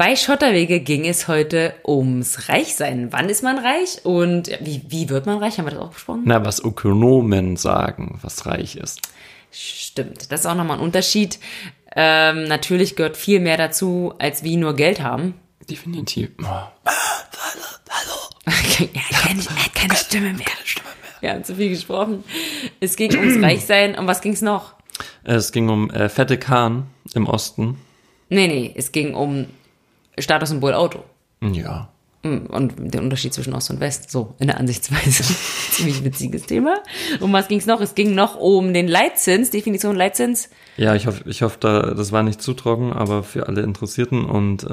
Bei Schotterwege ging es heute ums Reichsein. Wann ist man reich und wie wird man reich? Haben wir das auch besprochen? Na, was Ökonomen sagen, was reich ist. Stimmt, das ist auch nochmal ein Unterschied. Natürlich gehört viel mehr dazu, als wie nur Geld haben. Definitiv. Okay, ja, keine Stimme mehr. Wir haben zu viel gesprochen. Es ging ums Reichsein. Um was ging es noch? Es ging um fette Karren im Osten. Nee, es ging um Statussymbol Auto. Ja. Und den Unterschied zwischen Ost und West, so in der Ansichtsweise. Ziemlich witziges Thema. Um was ging es noch? Es ging noch um den Leitzins, Definition Leitzins. Ja, ich hoffe, das war nicht zu trocken, aber für alle Interessierten. Und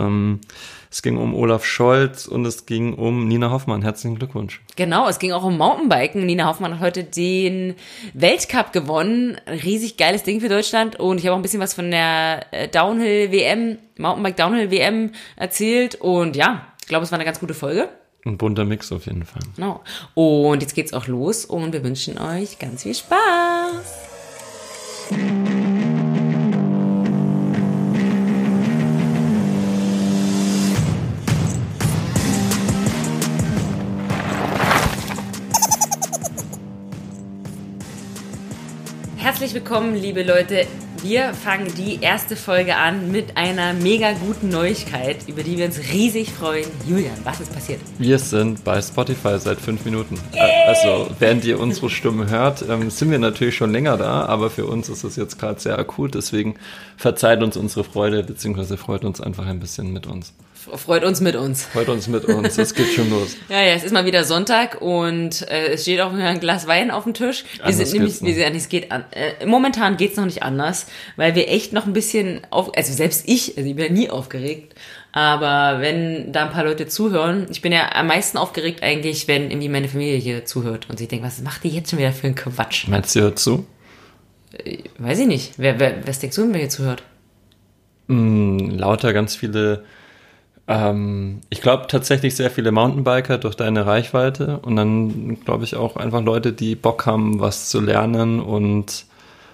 es ging um Olaf Scholz und es ging um Nina Hoffmann. Herzlichen Glückwunsch. Genau, es ging auch um Mountainbiken. Nina Hoffmann hat heute den Weltcup gewonnen. Ein riesig geiles Ding für Deutschland. Und ich habe auch ein bisschen was von der Downhill-WM, Mountainbike-Downhill-WM erzählt. Und ja, ich glaube, es war eine ganz gute Folge. Ein bunter Mix auf jeden Fall. Genau. Und jetzt geht's auch los und wir wünschen euch ganz viel Spaß. Herzlich willkommen, liebe Leute. Wir fangen die erste Folge an mit einer mega guten Neuigkeit, über die wir uns riesig freuen. Julian, was ist passiert? Wir sind bei Spotify seit 5 Minuten. Yay! Also, während ihr unsere Stimmen hört, sind wir natürlich schon länger da, aber für uns ist es jetzt gerade sehr akut, deswegen verzeiht uns unsere Freude, beziehungsweise freut uns einfach ein bisschen mit uns. Freut uns mit uns, es geht schon los. Ja, es ist mal wieder Sonntag und es steht auch wieder ein Glas Wein auf dem Tisch. Momentan geht es noch nicht anders, weil wir echt noch ein bisschen, ich bin ja nie aufgeregt, aber wenn da ein paar Leute zuhören, ich bin ja am meisten aufgeregt eigentlich, wenn irgendwie meine Familie hier zuhört und sie denkt, was macht die jetzt schon wieder für einen Quatsch? Meinst du, hört zu? Weiß ich nicht. Was denkst du, wenn man hier zuhört? Lauter ganz viele... ich glaube tatsächlich sehr viele Mountainbiker durch deine Reichweite und dann glaube ich auch einfach Leute, die Bock haben, was zu lernen und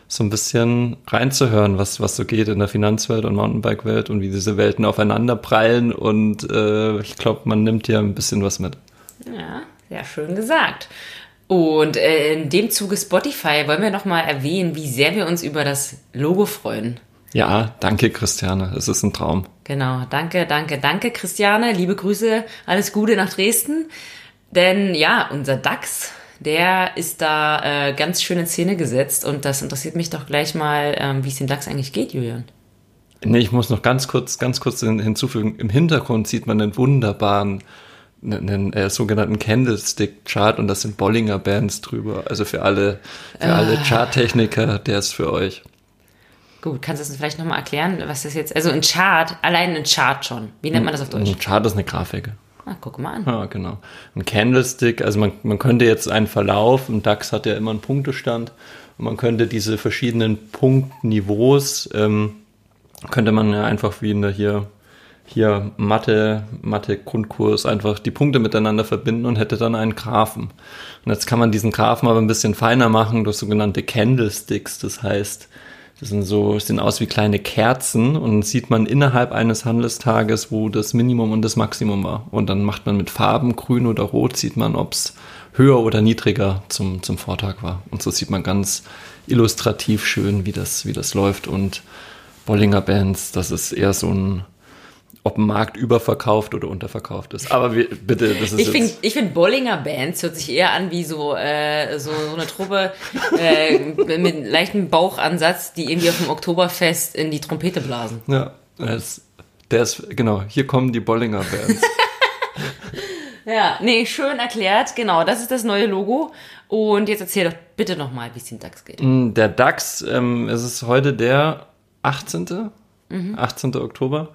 so ein bisschen reinzuhören, was so geht in der Finanzwelt und Mountainbike-Welt und wie diese Welten aufeinander prallen und ich glaube, man nimmt hier ein bisschen was mit. Ja, sehr schön gesagt. Und in dem Zuge Spotify wollen wir nochmal erwähnen, wie sehr wir uns über das Logo freuen. Ja, danke Christiane, es ist ein Traum. Genau, danke Christiane, liebe Grüße, alles Gute nach Dresden, denn ja, unser DAX, der ist da ganz schön in Szene gesetzt und das interessiert mich doch gleich mal, wie es dem DAX eigentlich geht, Julian. Nee, ich muss noch ganz kurz hinzufügen, im Hintergrund sieht man einen wunderbaren, einen sogenannten Candlestick-Chart und das sind Bollinger Bands drüber, also für alle Charttechniker, der ist für euch. Gut, kannst du das vielleicht nochmal erklären, was das jetzt, also ein Chart, allein ein Chart schon, wie nennt man das auf Deutsch? Ein Chart ist eine Grafik. Ah, guck mal an. Ja, genau. Ein Candlestick, also man könnte jetzt einen Verlauf, ein DAX hat ja immer einen Punktestand, und man könnte diese verschiedenen Punktniveaus, könnte man ja einfach wie in der hier Mathe-Grundkurs einfach die Punkte miteinander verbinden und hätte dann einen Graphen. Und jetzt kann man diesen Graphen aber ein bisschen feiner machen durch sogenannte Candlesticks, das heißt, das sind sehen aus wie kleine Kerzen und sieht man innerhalb eines Handelstages, wo das Minimum und das Maximum war. Und dann macht man mit Farben, grün oder rot, sieht man, ob es höher oder niedriger zum Vortag war. Und so sieht man ganz illustrativ schön, wie das läuft. Und Bollinger Bands, das ist eher so ein, ob ein Markt überverkauft oder unterverkauft ist. Aber bitte, das ist Ich finde Bollinger Bands hört sich eher an wie so eine Truppe mit leichtem Bauchansatz, die irgendwie auf dem Oktoberfest in die Trompete blasen. Ja, genau, hier kommen die Bollinger Bands. Ja, nee, schön erklärt, genau, das ist das neue Logo. Und jetzt erzähl doch bitte nochmal, wie es dem DAX geht. Der DAX, es ist heute der 18. Oktober.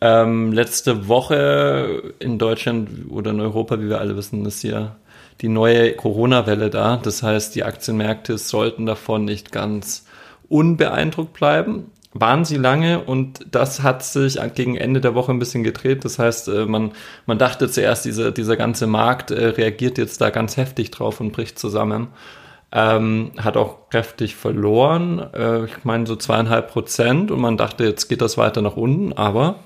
Letzte Woche in Deutschland oder in Europa, wie wir alle wissen, ist ja die neue Corona-Welle da. Das heißt, die Aktienmärkte sollten davon nicht ganz unbeeindruckt bleiben. Waren sie lange und das hat sich gegen Ende der Woche ein bisschen gedreht. Das heißt, man dachte zuerst, dieser ganze Markt reagiert jetzt da ganz heftig drauf und bricht zusammen. Hat auch kräftig verloren. Ich meine so 2,5% und man dachte, jetzt geht das weiter nach unten, aber...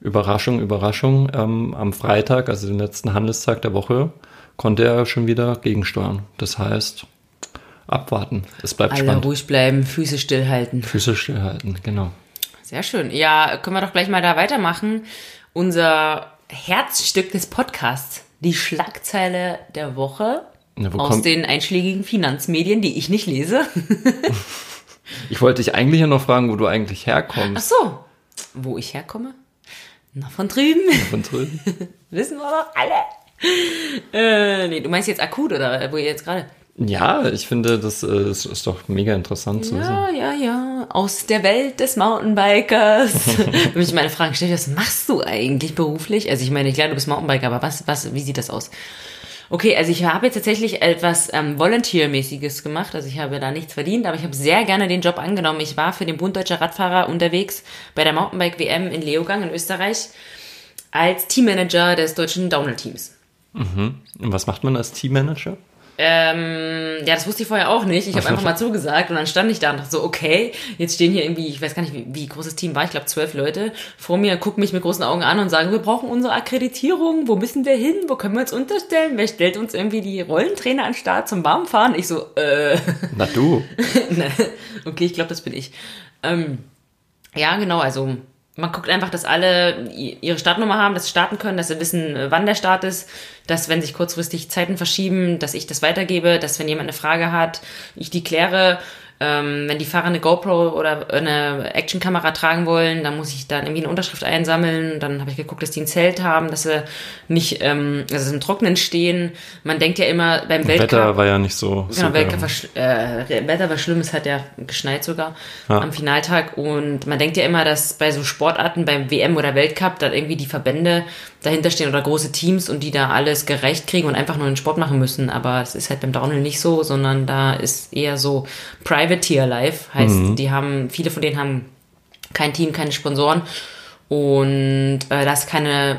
Überraschung, Überraschung, am Freitag, also den letzten Handelstag der Woche, konnte er schon wieder gegensteuern. Das heißt, abwarten. Es bleibt alle spannend. Ruhig bleiben, Füße stillhalten. Füße stillhalten, genau. Sehr schön. Ja, können wir doch gleich mal da weitermachen. Unser Herzstück des Podcasts, die Schlagzeile der Woche aus den einschlägigen Finanzmedien, die ich nicht lese. Ich wollte dich eigentlich ja noch fragen, wo du eigentlich herkommst. Ach so, wo ich herkomme? Na, von drüben. Na, von drüben. Wissen wir doch alle. Nee, du meinst jetzt akut oder wo ihr jetzt gerade? Ja, ich finde, das ist doch mega interessant zu wissen. Ja. Aus der Welt des Mountainbikers. Wenn ich meine Fragen stelle, was machst du eigentlich beruflich? Also ich meine, klar, du bist Mountainbiker, aber wie sieht das aus? Okay, also ich habe jetzt tatsächlich etwas Volunteer-mäßiges gemacht. Also ich habe da nichts verdient, aber ich habe sehr gerne den Job angenommen. Ich war für den Bund Deutscher Radfahrer unterwegs bei der Mountainbike-WM in Leogang in Österreich als Teammanager des deutschen Downhill-Teams. Mhm. Und was macht man als Teammanager? Ja, das wusste ich vorher auch nicht. Ich habe einfach mal zugesagt und dann stand ich da und dachte so, okay, jetzt stehen hier irgendwie, ich weiß gar nicht, wie großes Team war, ich glaube 12 Leute vor mir, gucken mich mit großen Augen an und sagen, wir brauchen unsere Akkreditierung, wo müssen wir hin, wo können wir uns unterstellen, wer stellt uns irgendwie die Rollentrainer an den Start zum Warmfahren? Ich so, Na du. Okay, ich glaube, das bin ich. Ja, genau, also... Man guckt einfach, dass alle ihre Startnummer haben, dass sie starten können, dass sie wissen, wann der Start ist, dass wenn sich kurzfristig Zeiten verschieben, dass ich das weitergebe, dass wenn jemand eine Frage hat, ich die kläre. Wenn die Fahrer eine GoPro oder eine Actionkamera tragen wollen, dann muss ich dann irgendwie eine Unterschrift einsammeln. Dann habe ich geguckt, dass die ein Zelt haben, dass sie nicht, dass sie im Trocknen stehen. Man denkt ja immer beim Weltcup. Wetter war ja nicht so. Genau, Weltcup Wetter war schlimm, es hat ja geschneit sogar am Finaltag. Und man denkt ja immer, dass bei so Sportarten, beim WM oder Weltcup, dann irgendwie die Verbände dahinter stehen oder große Teams und die da alles gerecht kriegen und einfach nur den Sport machen müssen. Aber es ist halt beim Downhill nicht so, sondern da ist eher so private Tier Life, heißt, die haben, viele von denen haben kein Team, keine Sponsoren und da es keine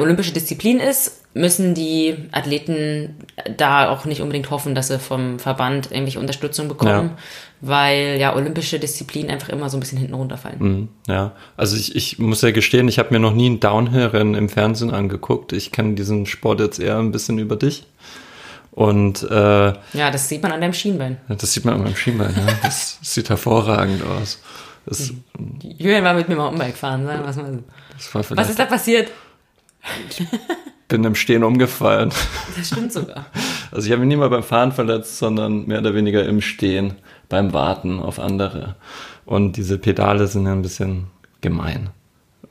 olympische Disziplin ist, müssen die Athleten da auch nicht unbedingt hoffen, dass sie vom Verband irgendwelche Unterstützung bekommen, weil ja olympische Disziplinen einfach immer so ein bisschen hinten runterfallen. Mhm, ja, also ich muss ja gestehen, ich habe mir noch nie ein Downhill-Rennen im Fernsehen angeguckt. Ich kenne diesen Sport jetzt eher ein bisschen über dich. Und ja, das sieht man an deinem Schienbein. Das sieht man an meinem Schienbein, ja. Das sieht hervorragend aus. Julian war mit mir Mountainbike fahren, sagen wir mal so. Was ist da passiert? Ich bin im Stehen umgefallen. Das stimmt sogar. Also ich habe mich nie mal beim Fahren verletzt, sondern mehr oder weniger im Stehen, beim Warten auf andere. Und diese Pedale sind ja ein bisschen gemein.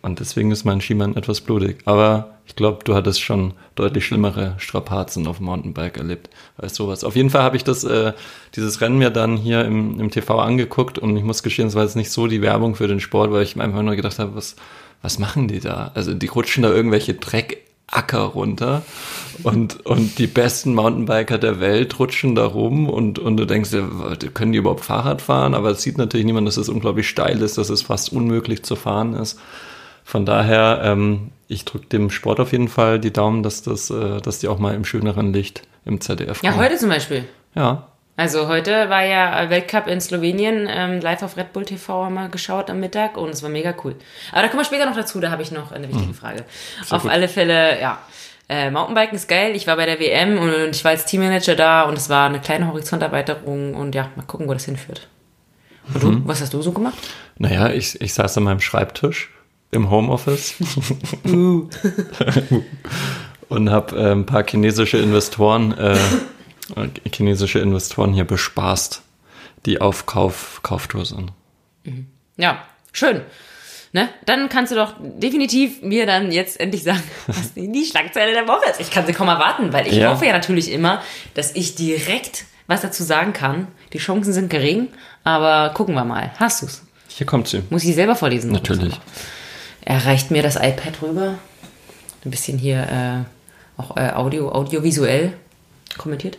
Und deswegen ist mein Schienbein etwas blutig. Aber ich glaube, du hattest schon deutlich schlimmere Strapazen auf dem Mountainbike erlebt als sowas. Auf jeden Fall habe ich dieses Rennen mir dann hier im TV angeguckt. Und ich muss gestehen, es war jetzt nicht so die Werbung für den Sport, weil ich einfach nur gedacht habe, was machen die da? Also die rutschen da irgendwelche Dreckacker runter. Und die besten Mountainbiker der Welt rutschen da rum. Und du denkst dir, können die überhaupt Fahrrad fahren? Aber es sieht natürlich niemand, dass es unglaublich steil ist, dass es fast unmöglich zu fahren ist. Von daher, ich drücke dem Sport auf jeden Fall die Daumen, dass die auch mal im schöneren Licht im ZDF kommen. Ja, heute zum Beispiel. Ja. Also heute war ja Weltcup in Slowenien, live auf Red Bull TV haben wir geschaut am Mittag und es war mega cool. Aber da kommen wir später noch dazu, da habe ich noch eine wichtige Frage. Sehr auf gut. Alle Fälle, ja. Mountainbiken ist geil, ich war bei der WM und ich war als Teammanager da und es war eine kleine Horizonterweiterung und ja, mal gucken, wo das hinführt. Und du, was hast du so gemacht? Naja, ich saß an meinem Schreibtisch. Im Homeoffice und habe ein paar chinesische Investoren hier bespaßt, die auf Kauftour sind. Ja, schön. Ne? Dann kannst du doch definitiv mir dann jetzt endlich sagen, was die Schlagzeile der Woche ist. Ich kann sie kaum erwarten, weil ich hoffe ja natürlich immer, dass ich direkt was dazu sagen kann. Die Chancen sind gering, aber gucken wir mal. Hast du's? Hier kommt sie. Muss ich selber vorlesen? Natürlich. Er reicht mir das iPad rüber. Ein bisschen hier auch audiovisuell kommentiert.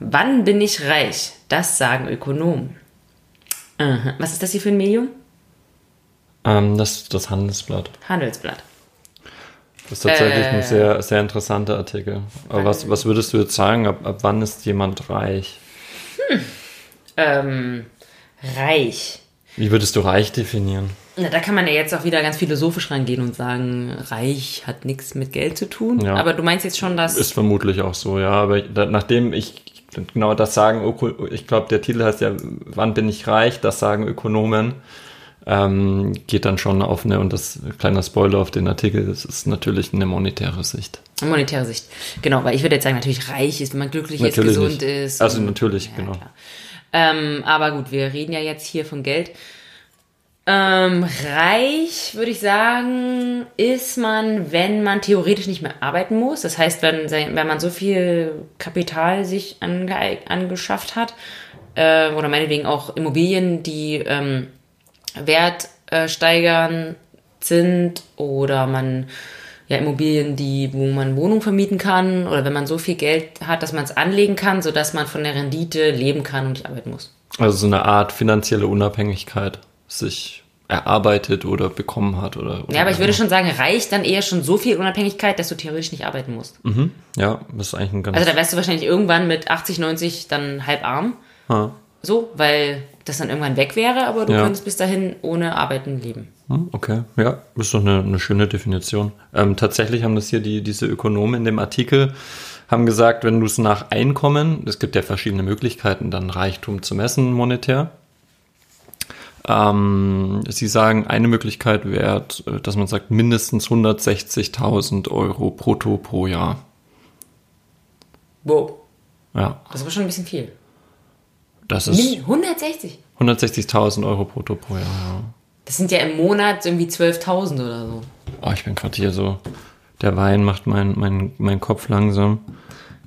Wann bin ich reich? Das sagen Ökonomen. Aha. Was ist das hier für ein Medium? Das ist das Handelsblatt. Das ist tatsächlich ein sehr, sehr interessanter Artikel. Aber was würdest du jetzt sagen? Ab wann ist jemand reich? Reich. Wie würdest du reich definieren? Na, da kann man ja jetzt auch wieder ganz philosophisch rangehen und sagen, reich hat nichts mit Geld zu tun. Ja. Aber du meinst jetzt schon, dass... Ist vermutlich auch so, ja. Aber nachdem ich genau das sagen, ich glaube, der Titel heißt ja, wann bin ich reich? Das sagen Ökonomen. Geht dann schon auf eine, und das kleiner Spoiler auf den Artikel, das ist natürlich eine monetäre Sicht. Monetäre Sicht, genau, weil ich würde jetzt sagen, natürlich reich ist, wenn man glücklich natürlich ist, gesund nicht. Ist. Also und, natürlich, ja, genau. Aber gut, wir reden ja jetzt hier von Geld. Reich, würde ich sagen, ist man, wenn man theoretisch nicht mehr arbeiten muss. Das heißt, wenn man so viel Kapital sich angeschafft hat, oder meinetwegen auch Immobilien, die Wert steigern sind, oder man ja Immobilien, wo man Wohnung vermieten kann, oder wenn man so viel Geld hat, dass man es anlegen kann, sodass man von der Rendite leben kann und nicht arbeiten muss. Also so eine Art finanzielle Unabhängigkeit sich erarbeitet oder bekommen hat. Oder ja, aber ich würde schon sagen, reicht dann eher schon so viel Unabhängigkeit, dass du theoretisch nicht arbeiten musst. Mhm. Ja, das ist eigentlich ein ganz... Also da wärst du wahrscheinlich irgendwann mit 80, 90 dann halb arm. Ha. So, weil das dann irgendwann weg wäre, aber du könntest bis dahin ohne Arbeiten leben. Okay, ja, ist doch eine schöne Definition. Tatsächlich haben das hier diese Ökonomen in dem Artikel haben gesagt, wenn du es nach Einkommen, es gibt ja verschiedene Möglichkeiten, dann Reichtum zu messen monetär. Sie sagen, eine Möglichkeit wäre, dass man sagt, mindestens 160.000 Euro brutto pro Jahr. Wow. Ja. Das war schon ein bisschen viel. Das ist 160.000 Euro brutto pro Jahr, ja. Das sind ja im Monat irgendwie 12.000 oder so. Oh, ich bin gerade hier so, der Wein macht mein Kopf langsam.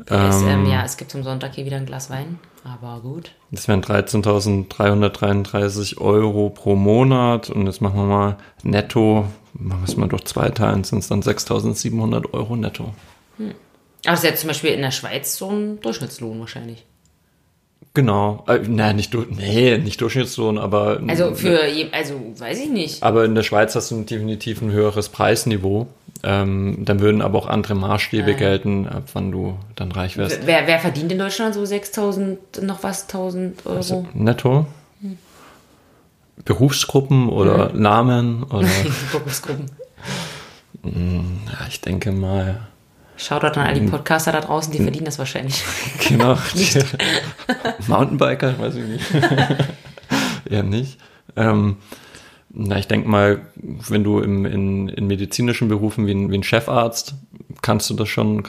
Ja, es gibt am Sonntag hier wieder ein Glas Wein, aber gut. Das wären 13.333 Euro pro Monat, und jetzt machen wir mal netto, machen wir es mal durch zwei teilen, sind es dann 6.700 Euro netto. Aber das ist ja zum Beispiel in der Schweiz so ein Durchschnittslohn wahrscheinlich. Genau, nicht Durchschnittslohn, aber... Also weiß ich nicht. Aber in der Schweiz hast du definitiv ein höheres Preisniveau. Dann würden aber auch andere Maßstäbe gelten, ab wann du dann reich wärst. Wer verdient in Deutschland so 6.000, noch was, 1.000 Euro? Also netto? Berufsgruppen oder Namen? Oder Berufsgruppen. Ja, ich denke mal... Shoutout an all die Podcaster da draußen, die verdienen das wahrscheinlich. Genau. Mountainbiker, weiß ich nicht. Eher nicht. Ich denke mal, wenn du in medizinischen Berufen wie ein Chefarzt, kannst du das schon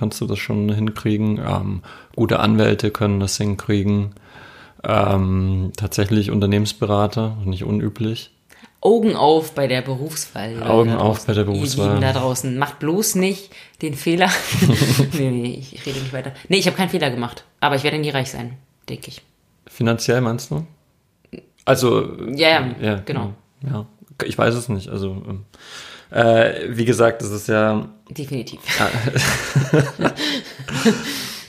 hinkriegen. Gute Anwälte können das hinkriegen. Tatsächlich Unternehmensberater, nicht unüblich. Augen auf bei der Berufswahl. Ihr Lieben da draußen. Macht bloß nicht den Fehler. nee, ich rede nicht weiter. Nee, ich habe keinen Fehler gemacht. Aber ich werde nie reich sein, denke ich. Finanziell meinst du? Also... Ja, genau. Ja, ich weiß es nicht. Also, wie gesagt, das ist ja... Definitiv.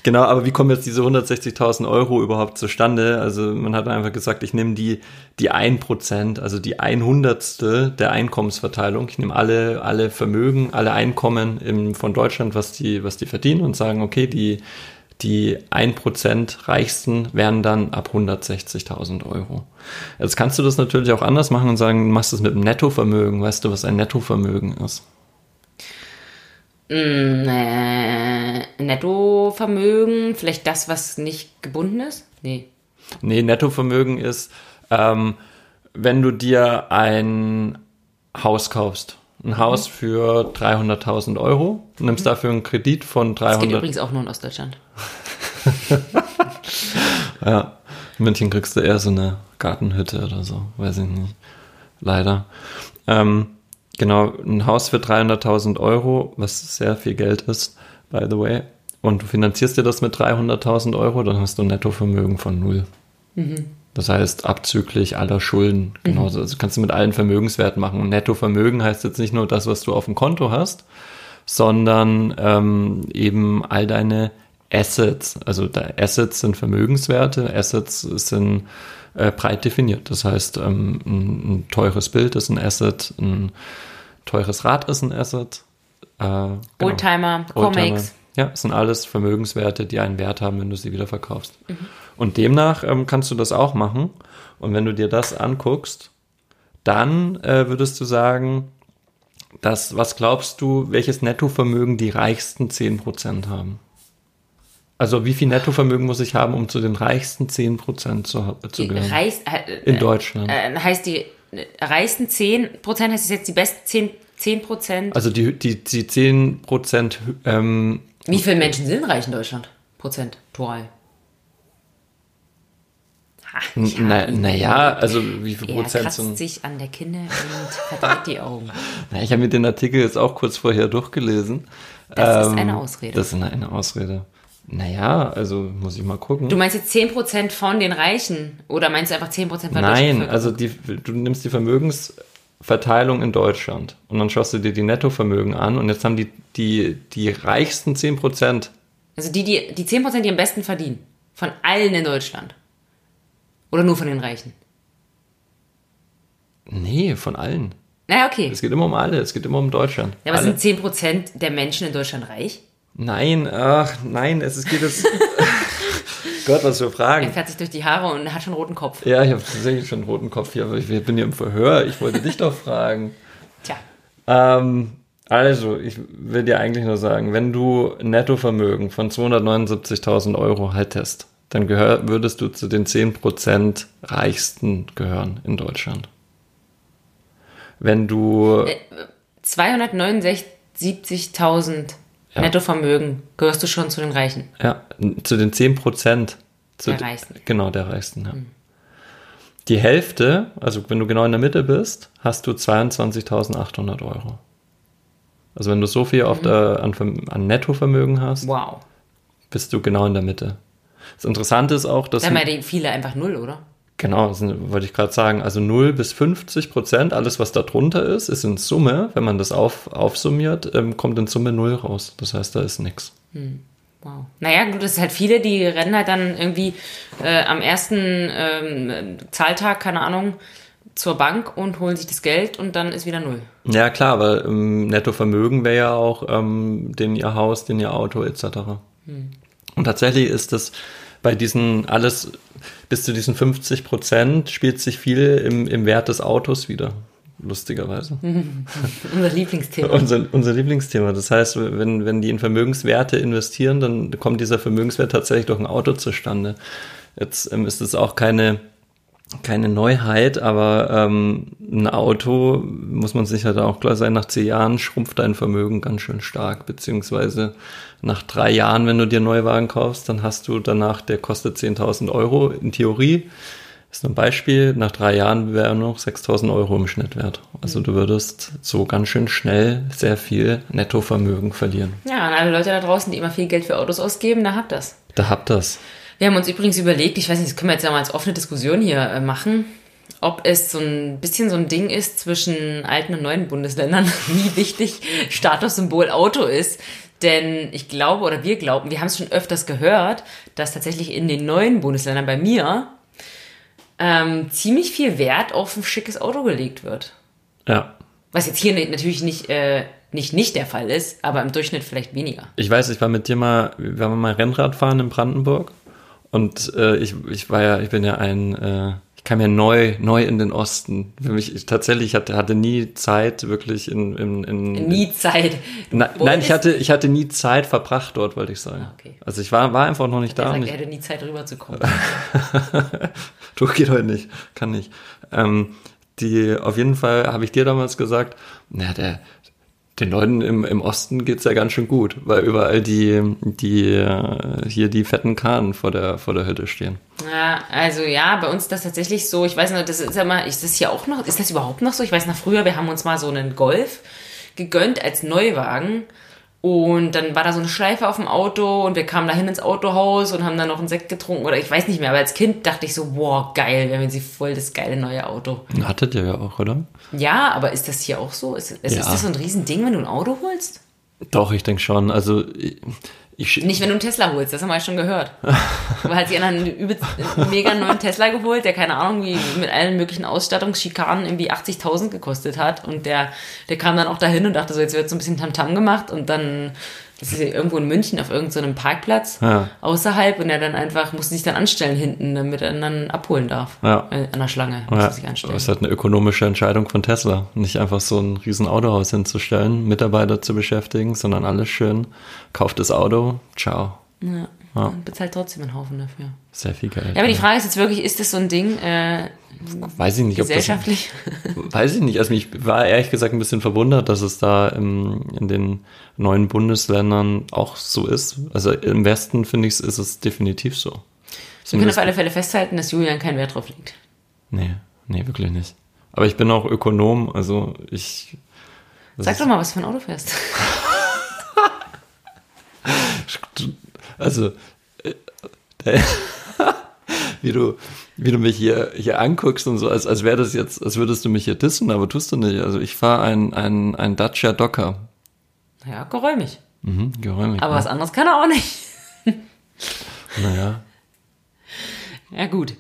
Genau, aber wie kommen jetzt diese 160.000 Euro überhaupt zustande? Also man hat einfach gesagt, ich nehme die 1%, also die 100ste der Einkommensverteilung. Ich nehme alle Vermögen, alle Einkommen von Deutschland, was die verdienen, und sagen, okay, die 1% Reichsten wären dann ab 160.000 Euro. Jetzt kannst du das natürlich auch anders machen und sagen, du machst es mit dem Nettovermögen. Weißt du, was ein Nettovermögen ist? Nettovermögen, vielleicht das, was nicht gebunden ist? Nee, Nettovermögen ist, wenn du dir ein Haus kaufst. Ein Haus für 300.000 Euro, nimmst dafür einen Kredit von 300... Das geht übrigens auch nur in Ostdeutschland. Ja, in München kriegst du eher so eine Gartenhütte oder so, weiß ich nicht. Leider. Genau, ein Haus für 300.000 Euro, was sehr viel Geld ist, by the way. Und du finanzierst dir das mit 300.000 Euro, dann hast du ein Nettovermögen von 0. Das heißt, abzüglich aller Schulden. Genauso. Also kannst du mit allen Vermögenswerten machen. Und Nettovermögen heißt jetzt nicht nur das, was du auf dem Konto hast, sondern eben all deine Assets. Also Assets sind Vermögenswerte, Assets sind... breit definiert. Das heißt, ein teures Bild ist ein Asset, ein teures Rad ist ein Asset. Genau. Oldtimer, Comics. Ja, das sind alles Vermögenswerte, die einen Wert haben, wenn du sie wieder verkaufst. Und demnach kannst du das auch machen. Und wenn du dir das anguckst, dann würdest du sagen, dass, was glaubst du, welches Nettovermögen die reichsten 10% haben? Also wie viel Nettovermögen muss ich haben, um zu den reichsten 10% zu gehören? In Deutschland. Heißt die reichsten 10%, heißt es jetzt die besten 10%? Also die 10%... wie viele Menschen sind reich in Deutschland? Prozentual. Naja, also wie viel Prozent kratzt sind... sich an der Kinne und verdreht die Augen. Na, ich habe mir den Artikel jetzt auch kurz vorher durchgelesen. Das ist eine Ausrede. Das ist eine Ausrede. Naja, also muss ich mal gucken. Du meinst jetzt 10% von den Reichen? Oder meinst du einfach 10% von Deutschland? Nein, also du nimmst die Vermögensverteilung in Deutschland und dann schaust du dir die Nettovermögen an und jetzt haben die reichsten 10%. Also die 10%, die am besten verdienen. Von allen in Deutschland. Oder nur von den Reichen? Nee, von allen. Naja, okay. Es geht immer um alle, es geht immer um Deutschland. Ja, aber alle. Sind 10% der Menschen in Deutschland reich? Nein, ach, nein, es geht jetzt... Gott, was für Fragen. Er fährt sich durch die Haare und hat schon einen roten Kopf. Ja, ich habe tatsächlich schon einen roten Kopf hier, aber ich bin hier im Verhör. Ich wollte dich doch fragen. Tja. Also, ich will dir eigentlich nur sagen, wenn du ein Nettovermögen von 279.000 Euro haltest, dann würdest du zu den 10% Reichsten gehören in Deutschland. Wenn du... 279.000 ja. Nettovermögen gehörst du schon zu den Reichen. Ja, zu den 10% der Reichsten. Genau, der Reichsten, ja. Mhm. Die Hälfte, also wenn du genau in der Mitte bist, hast du 22.800 Euro. Also wenn du so viel an Nettovermögen hast, wow, bist du genau in der Mitte. Das Interessante ist auch, dass... Da haben ja viele einfach 0, oder? Genau, das wollte ich gerade sagen. Also 0 bis 50%, alles was da drunter ist, ist in Summe, wenn man das aufsummiert, kommt in Summe 0 raus. Das heißt, da ist nichts. Hm. Wow. Naja, gut, das ist halt viele, die rennen halt dann irgendwie am ersten Zahltag, keine Ahnung, zur Bank und holen sich das Geld und dann ist wieder 0. Ja klar, aber Nettovermögen wäre ja auch den ihr Haus, den ihr Auto etc. Hm. Und tatsächlich ist das bei diesen alles, bis zu diesen 50% spielt sich viel im Wert des Autos wieder, lustigerweise. Unser Lieblingsthema. Unser Lieblingsthema. Das heißt, wenn die in Vermögenswerte investieren, dann kommt dieser Vermögenswert tatsächlich durch ein Auto zustande. Jetzt ist es auch keine Neuheit, aber ein Auto, muss man sich halt auch klar sein, nach 10 Jahren schrumpft dein Vermögen ganz schön stark, beziehungsweise nach 3 Jahren, wenn du dir einen Neuwagen kaufst, dann hast du danach, der kostet 10.000 Euro in Theorie, ist nur ein Beispiel, nach 3 Jahren wären noch 6.000 Euro im Schnitt wert. Also du würdest so ganz schön schnell sehr viel Nettovermögen verlieren. Ja, und alle Leute da draußen, die immer viel Geld für Autos ausgeben, da habt das. Da habt das. Wir haben uns übrigens überlegt, ich weiß nicht, das können wir jetzt ja mal als offene Diskussion hier machen, ob es so ein bisschen so ein Ding ist zwischen alten und neuen Bundesländern, wie wichtig Statussymbol Auto ist. Denn ich glaube, oder wir glauben, wir haben es schon öfters gehört, dass tatsächlich in den neuen Bundesländern bei mir ziemlich viel Wert auf ein schickes Auto gelegt wird. Ja. Was jetzt hier natürlich nicht der Fall ist, aber im Durchschnitt vielleicht weniger. Ich weiß, ich war mit dir mal, wir waren mal Rennradfahren in Brandenburg. Und ich kam ja neu in den Osten. Für mich, ich hatte nie Zeit wirklich nie Zeit? Nein, ich hatte nie Zeit verbracht dort, wollte ich sagen. Ah, okay. Also ich war einfach noch nicht da. Er hätte nie Zeit rüberzukommen. Doch, geht heute nicht, kann nicht. Auf jeden Fall habe ich dir damals gesagt, den Leuten im Osten geht's ja ganz schön gut, weil überall die fetten Karren vor der Hütte stehen. Ja, also ja, bei uns ist das tatsächlich so, ich weiß nicht, das ist ja mal, ist das hier auch noch, ist das überhaupt noch so? Ich weiß noch, früher, wir haben uns mal so einen Golf gegönnt als Neuwagen und dann war da so eine Schleife auf dem Auto und wir kamen da hin ins Autohaus und haben dann noch einen Sekt getrunken oder ich weiß nicht mehr, aber als Kind dachte ich so, wow, geil, wir haben jetzt voll das geile neue Auto. Hattet ihr ja auch, oder? Ja, aber ist das hier auch so? Ist das so ein Riesending, wenn du ein Auto holst? Doch, ich denke schon. Also nicht, wenn du einen Tesla holst, das haben wir ja schon gehört. Aber hat sich einer einen mega neuen Tesla geholt, der, keine Ahnung, wie mit allen möglichen Ausstattungsschikanen irgendwie 80.000 gekostet hat. Und der kam dann auch dahin und dachte so, jetzt wird so ein bisschen Tamtam gemacht. Und dann das ist ja irgendwo in München auf irgendeinem Parkplatz außerhalb und er dann einfach, musste sich dann anstellen hinten, damit er ihn dann abholen darf. Ja. An der Schlange musste er sich anstellen. Das ist halt eine ökonomische Entscheidung von Tesla, nicht einfach so ein riesen Autohaus hinzustellen, Mitarbeiter zu beschäftigen, sondern alles schön, kauft das Auto, ciao. Ja. Ja. Bezahlt trotzdem einen Haufen dafür. Sehr viel Geld. Ja, aber die Frage ist jetzt wirklich, ist das so ein Ding weiß ich nicht, gesellschaftlich? Weiß ich nicht. Also ich war ehrlich gesagt ein bisschen verwundert, dass es da in den neuen Bundesländern auch so ist. Also im Westen, finde ich, ist es definitiv so. Wir können auf alle Fälle festhalten, dass Julian keinen Wert drauf legt. Nee, wirklich nicht. Aber ich bin auch Ökonom, also ich... Sag doch mal, was für ein Auto fährst. Also, wie du mich hier anguckst und so, als wäre das jetzt, als würdest du mich hier dissen, aber tust du nicht. Also ich fahre ein Dacia Docker. Ja, geräumig. Geräumig. Aber was anderes kann er auch nicht. Naja. Ja, gut.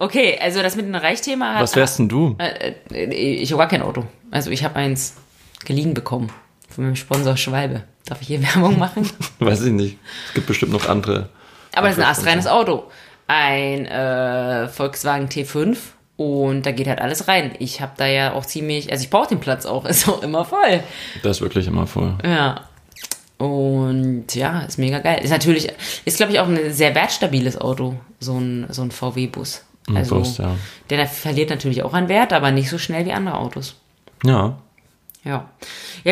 Okay, also das mit dem Reichthema hat... Was wärst denn du? Ich habe gar kein Auto. Also ich habe eins geliehen bekommen von meinem Sponsor Schwalbe. Darf ich hier Werbung machen? Weiß ich nicht. Es gibt bestimmt noch andere. Aber das ist ein astreines Auto. Ein Volkswagen T5 und da geht halt alles rein. Ich habe da ja auch ziemlich... Also ich brauche den Platz auch. Ist auch immer voll. Das ist wirklich immer voll. Ja. Und ja, ist mega geil. Ist glaube ich auch ein sehr wertstabiles Auto. So ein VW-Bus. Also Bus, ja. Der verliert natürlich auch an Wert, aber nicht so schnell wie andere Autos. Ja. Ja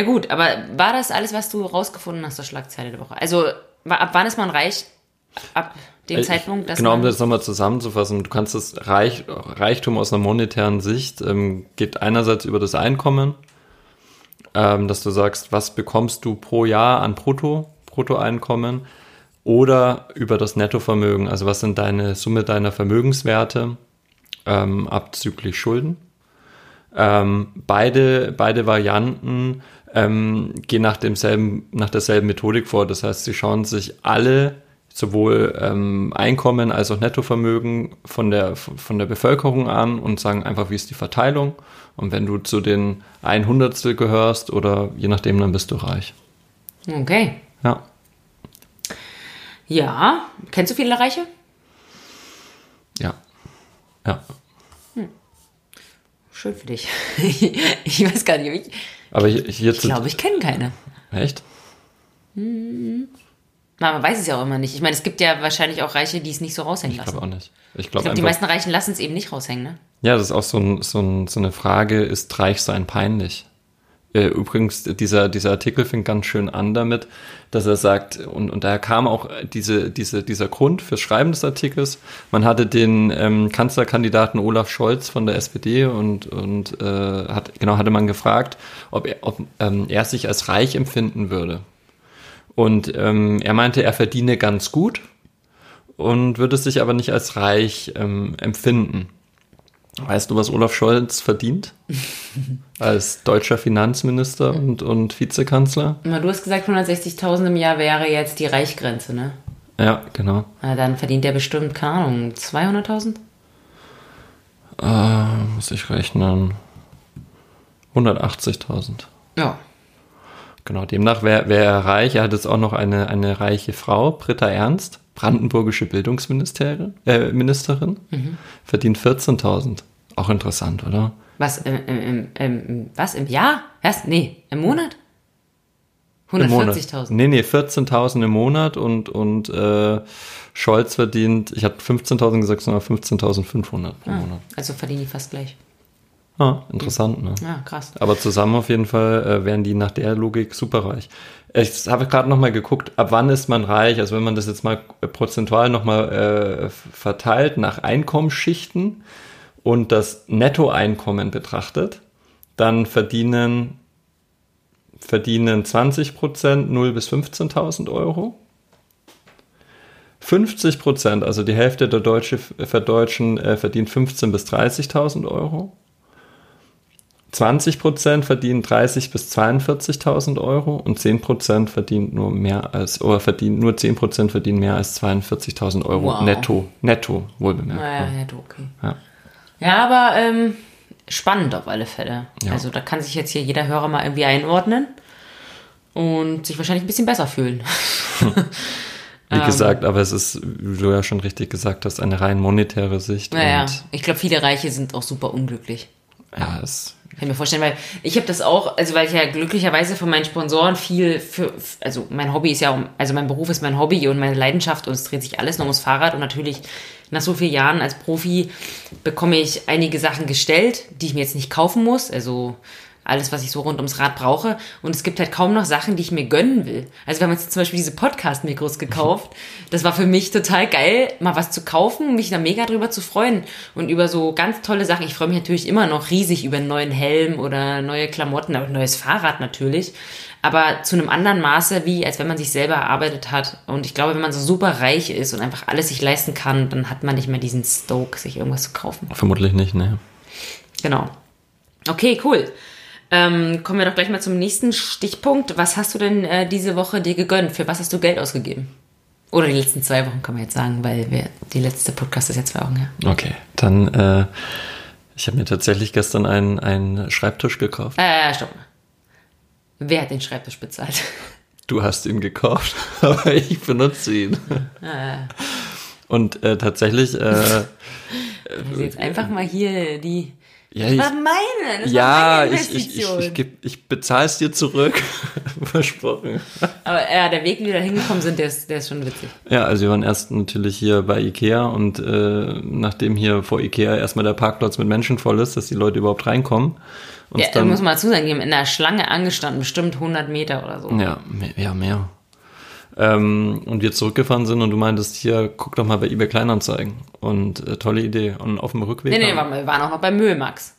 gut, aber war das alles, was du rausgefunden hast, der Schlagzeile der Woche? Also ab wann ist man reich? Ab dem Zeitpunkt, dass genau, um das nochmal zusammenzufassen, du kannst das Reichtum aus einer monetären Sicht, geht einerseits über das Einkommen, dass du sagst, was bekommst du pro Jahr an Bruttoeinkommen oder über das Nettovermögen, also was sind deine Summe deiner Vermögenswerte abzüglich Schulden. Beide Varianten gehen nach derselben Methodik vor. Das heißt, sie schauen sich alle, sowohl Einkommen als auch Nettovermögen von der Bevölkerung an und sagen einfach, wie ist die Verteilung. Und wenn du zu den 1/100 gehörst oder je nachdem, dann bist du reich. Okay. Ja. Ja. Kennst du viele Reiche? Ja. Ja. Schön für dich. Ich weiß gar nicht, ich glaube, ich kenne keine. Echt? Na, man weiß es ja auch immer nicht. Ich meine, es gibt ja wahrscheinlich auch Reiche, die es nicht so raushängen lassen. Ich glaube auch nicht. Ich glaube, die meisten Reichen lassen es eben nicht raushängen, ne? Ja, das ist auch so eine Frage, ist Reichsein peinlich? Übrigens, dieser Artikel fängt ganz schön an damit, dass er sagt, und daher kam auch dieser Grund fürs Schreiben des Artikels. Man hatte den Kanzlerkandidaten Olaf Scholz von der SPD hatte man gefragt, ob er sich als reich empfinden würde. Und er meinte, er verdiene ganz gut und würde sich aber nicht als reich empfinden. Weißt du, was Olaf Scholz verdient? Als deutscher Finanzminister und Vizekanzler? Du hast gesagt, 160.000 im Jahr wäre jetzt die Reichgrenze, ne? Ja, genau. Na, dann verdient er bestimmt, keine Ahnung, 200.000? Muss ich rechnen. 180.000. Ja. Genau, demnach wäre er reich. Er hat jetzt auch noch eine reiche Frau, Britta Ernst, brandenburgische Bildungsministerin, verdient 14.000. Auch interessant, oder? Was, im Jahr? Was? Nee, im Monat? 140.000. Nee, 14.000 im Monat und Scholz verdient, ich habe 15.000 gesagt, sondern 15.500 pro Monat. Also verdienen die fast gleich. Ah, interessant, ne? Ja, krass. Aber zusammen auf jeden Fall wären die nach der Logik superreich. Ich habe gerade nochmal geguckt, ab wann ist man reich? Also wenn man das jetzt mal prozentual nochmal verteilt nach Einkommensschichten und das Nettoeinkommen betrachtet, dann verdienen 20% 0 bis 15.000 Euro. 50%, also die Hälfte der Deutschen verdient 15.000 bis 30.000 Euro. 20% verdienen 30.000 bis 42.000 Euro und 10% verdienen nur 10% verdienen mehr als 42.000 Euro. Wow. Netto, wohlbemerkt. Naja, netto, okay. Ja, aber spannend auf alle Fälle. Ja. Also da kann sich jetzt hier jeder Hörer mal irgendwie einordnen und sich wahrscheinlich ein bisschen besser fühlen. Wie gesagt, aber es ist, wie du ja schon richtig gesagt hast, eine rein monetäre Sicht. Naja, ich glaube, viele Reiche sind auch super unglücklich. Ja, es... Kann ich mir vorstellen, weil ich habe das auch, also weil ich ja glücklicherweise von meinen Sponsoren viel, also mein Hobby ist ja, also mein Beruf ist mein Hobby und meine Leidenschaft und es dreht sich alles noch ums Fahrrad und natürlich nach so vielen Jahren als Profi bekomme ich einige Sachen gestellt, die ich mir jetzt nicht kaufen muss, also alles, was ich so rund ums Rad brauche und es gibt halt kaum noch Sachen, die ich mir gönnen will. Also wir haben jetzt zum Beispiel diese Podcast-Mikros gekauft, das war für mich total geil, mal was zu kaufen, mich da mega drüber zu freuen und über so ganz tolle Sachen. Ich freue mich natürlich immer noch riesig über einen neuen Helm oder neue Klamotten, aber ein neues Fahrrad natürlich, aber zu einem anderen Maße, wie als wenn man sich selber erarbeitet hat und ich glaube, wenn man so super reich ist und einfach alles sich leisten kann, dann hat man nicht mehr diesen Stoke, sich irgendwas zu kaufen. Vermutlich nicht, ne. Genau. Okay, cool. Kommen wir doch gleich mal zum nächsten Stichpunkt. Was hast du denn diese Woche dir gegönnt? Für was hast du Geld ausgegeben? Oder die letzten 2 Wochen, kann man jetzt sagen, weil die letzte Podcast ist ja 2 Wochen her. Okay, dann ich habe mir tatsächlich gestern einen Schreibtisch gekauft. Stopp mal. Wer hat den Schreibtisch bezahlt? Du hast ihn gekauft, aber ich benutze ihn. Und tatsächlich... also jetzt einfach mal hier die... Ja, ich bezahle es dir zurück, versprochen. Aber der Weg, wie wir da hingekommen sind, der ist schon witzig. Ja, also wir waren erst natürlich hier bei Ikea und nachdem hier vor Ikea erstmal der Parkplatz mit Menschen voll ist, dass die Leute überhaupt reinkommen. Ja, dann muss man dazu sagen, die haben in der Schlange angestanden, bestimmt 100 Meter oder so. Ja, mehr. Und wir zurückgefahren sind und du meintest, hier, guck doch mal bei eBay Kleinanzeigen. Und tolle Idee. Und auf dem Rückweg... Nee, wir waren auch noch bei MöMax.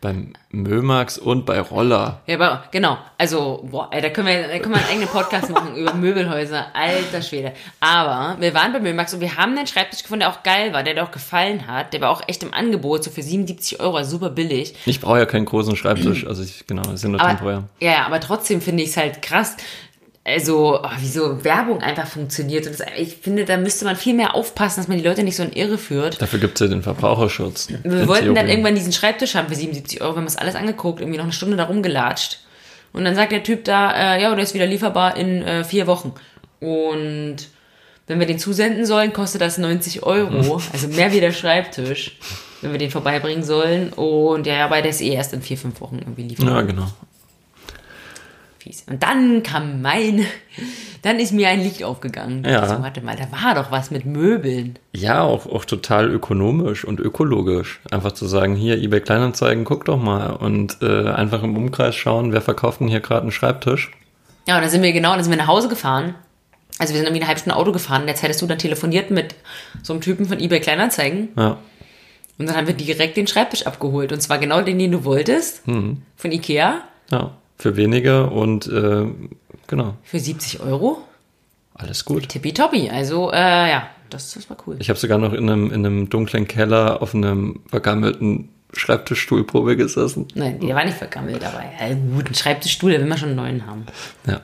Beim MöMax und bei Roller. Ja, genau. Also, boah, ey, da können wir einen eigenen Podcast machen über Möbelhäuser. Alter Schwede. Aber wir waren bei MöMax und wir haben einen Schreibtisch gefunden, der auch geil war, der dir auch gefallen hat. Der war auch echt im Angebot, so für 77 €, super billig. Ich brauche ja keinen großen Schreibtisch. Also, das sind nur temporär. Ja, aber trotzdem finde ich es halt krass... Also, wie so Werbung einfach funktioniert. Und ich finde, da müsste man viel mehr aufpassen, dass man die Leute nicht so in Irre führt. Dafür gibt es ja den Verbraucherschutz. Wir wollten dann irgendwann diesen Schreibtisch haben für 77 €. Wir haben das alles angeguckt, irgendwie noch eine Stunde da rumgelatscht. Und dann sagt der Typ da, ja, der ist wieder lieferbar in 4 Wochen. Und wenn wir den zusenden sollen, kostet das 90 €. Also mehr wie der Schreibtisch, wenn wir den vorbeibringen sollen. Und ja, aber der ist erst in 4-5 Wochen irgendwie lieferbar. Ja, genau. Und dann dann ist mir ein Licht aufgegangen. Ja. So, warte mal, da war doch was mit Möbeln. Ja, auch total ökonomisch und ökologisch. Einfach zu sagen, hier, eBay Kleinanzeigen, guck doch mal. Und einfach im Umkreis schauen, wer verkauft denn hier gerade einen Schreibtisch? Ja, und dann sind wir nach Hause gefahren. Also wir sind irgendwie eine halbe Stunde Auto gefahren. Jetzt hättest du dann telefoniert mit so einem Typen von eBay Kleinanzeigen. Ja. Und dann haben wir direkt den Schreibtisch abgeholt. Und zwar genau den du wolltest. Mhm. Von Ikea. Ja. Für weniger und, genau. Für 70 €? Alles gut. Tippitoppi, also, ja, das war cool. Ich habe sogar noch in einem dunklen Keller auf einem vergammelten Schreibtischstuhlprobe gesessen. Nein, der war nicht vergammelt, aber gut, ein Schreibtischstuhl, da will man schon einen neuen haben. Ja,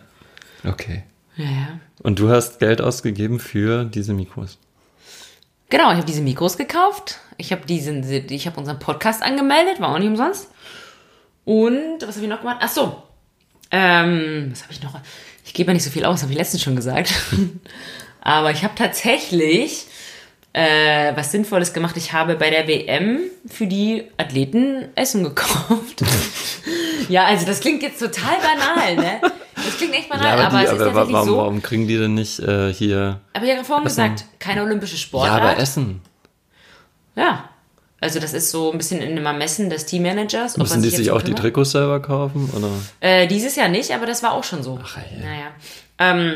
okay. Ja. Und du hast Geld ausgegeben für diese Mikros. Genau, ich habe diese Mikros gekauft, ich habe unseren Podcast angemeldet, war auch nicht umsonst. Und, was habe ich noch gemacht? Ach so, was habe ich noch? Ich gebe ja nicht so viel aus, habe ich letztens schon gesagt. Aber ich habe tatsächlich was Sinnvolles gemacht. Ich habe bei der WM für die Athleten Essen gekauft. Ja, also das klingt jetzt total banal, ne? Das klingt echt banal, ja, aber es ist tatsächlich so. Warum kriegen die denn nicht hier Aber ich habe ja vorhin gesagt, keine olympische Sportart. Ja, aber Essen. Ja. Also das ist so ein bisschen in einem Ermessen des Teammanagers. Müssen die sich auch die Trikots selber kaufen? Oder? Dieses Jahr nicht, aber das war auch schon so. Ach ja. Naja.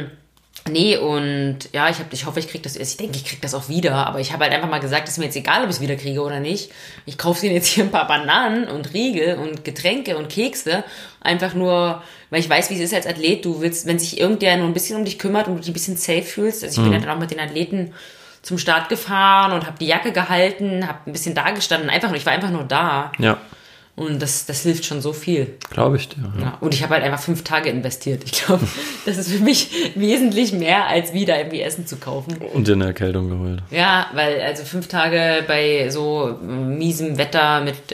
Nee, und ja, ich hoffe, ich kriege das. Ich denke, ich kriege das auch wieder. Aber ich habe halt einfach mal gesagt, ist mir jetzt egal, ob ich es wieder kriege oder nicht. Ich kaufe denen jetzt hier ein paar Bananen und Riegel und Getränke und Kekse. Einfach nur, weil ich weiß, wie es ist als Athlet. Du willst, wenn sich irgendwer nur ein bisschen um dich kümmert und du dich ein bisschen safe fühlst. Also ich bin dann auch mit den Athleten zum Start gefahren und habe die Jacke gehalten, habe ein bisschen da gestanden, ich war einfach nur da. Ja. Und das hilft schon so viel. Glaube ich dir. Ja. Ja, und ich habe halt einfach 5 Tage investiert. Ich glaube, das ist für mich wesentlich mehr, als wieder irgendwie Essen zu kaufen. Und dir eine Erkältung geholt. Ja, weil 5 Tage bei so miesem Wetter mit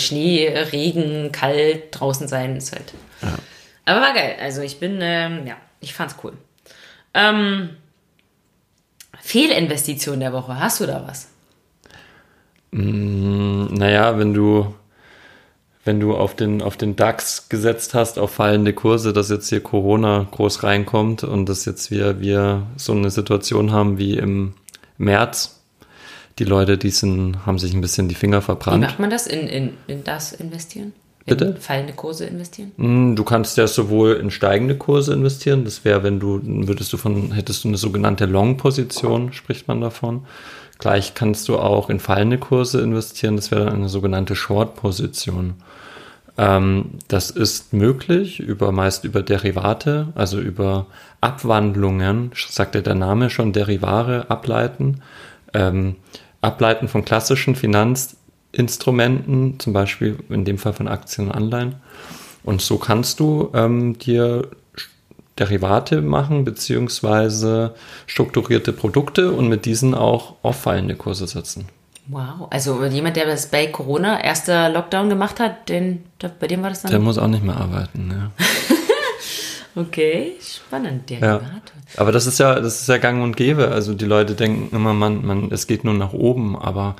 Schnee, Regen, kalt draußen sein ist halt. Ja. Aber war geil. Also ich bin, ja, ich fand's cool. Fehlinvestition der Woche. Hast du da was? Naja, wenn du auf den DAX gesetzt hast, auf fallende Kurse, dass jetzt hier Corona groß reinkommt und dass jetzt wir so eine Situation haben wie im März. Die Leute, haben sich ein bisschen die Finger verbrannt. Wie macht man das? In das investieren? Bitte? In fallende Kurse investieren? Du kannst ja sowohl in steigende Kurse investieren. Das wäre, hättest du eine sogenannte Long-Position, spricht man davon. Gleich kannst du auch in fallende Kurse investieren. Das wäre dann eine sogenannte Short-Position. Das ist möglich, meist über Derivate, also über Abwandlungen, sagt ja der Name schon, Derivate ableiten. Ableiten von klassischen Finanzinstrumenten, zum Beispiel in dem Fall von Aktien und Anleihen. Und so kannst du dir Derivate machen, beziehungsweise strukturierte Produkte und mit diesen auch auffallende Kurse setzen. Wow, also jemand, der das bei Corona erster Lockdown gemacht hat, bei dem war das dann? Der muss auch nicht mehr arbeiten, ja. Okay, spannend, Derivate. Ja. Aber das ist ja gang und gäbe. Also die Leute denken immer, es geht nur nach oben, aber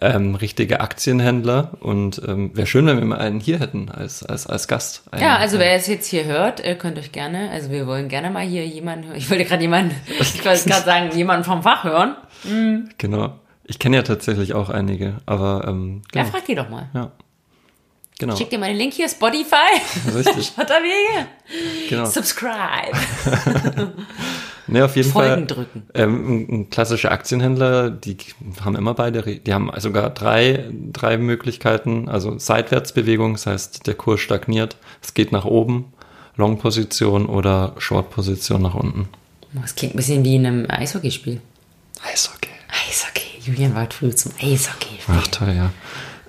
richtige Aktienhändler und wäre schön, wenn wir mal einen hier hätten als Gast. Ja, also wer es jetzt hier hört, könnt euch gerne, also wir wollen gerne mal hier jemanden hören. Ich wollte gerade jemanden vom Fach hören. Mhm. Genau. Ich kenne ja tatsächlich auch einige, aber genau. Ja, frag die doch mal. Ja. Genau. Schick dir mal den Link hier, Spotify. Richtig. Schotterwege. Genau. Subscribe. Nee, auf jeden Fall. Folgen drücken. Klassische Aktienhändler, die haben immer die haben sogar drei Möglichkeiten. Also Seitwärtsbewegung, das heißt, der Kurs stagniert. Es geht nach oben, Long-Position oder Short-Position nach unten. Das klingt ein bisschen wie in einem Eishockeyspiel. Eishockey. Julian war früher zum Eishockey. Ach toll, ja.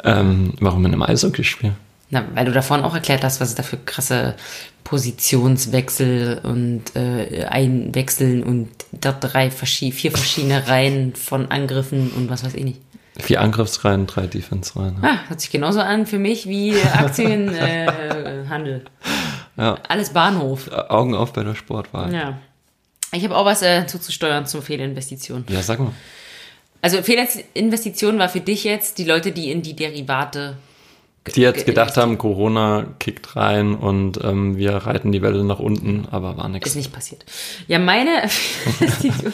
Warum in einem Eishockeyspiel? Na, weil du davon auch erklärt hast, was es da für krasse Positionswechsel und Einwechseln und da vier verschiedene Reihen von Angriffen und was weiß ich nicht. 4 Angriffsreihen, 3 Defense-Reihen. Ja. Ah, hört sich genauso an für mich wie Aktienhandel. Ja. Alles Bahnhof. Augen auf bei der Sportwahl. Ja. Ich habe auch was zuzusteuern zur Fehlinvestition. Ja, sag mal. Also Fehlinvestition war für dich jetzt die Leute, die in die Derivate... Die jetzt gedacht haben, Corona kickt rein und wir reiten die Welle nach unten, aber war nichts. Ist nicht passiert. Ja, meine Investition...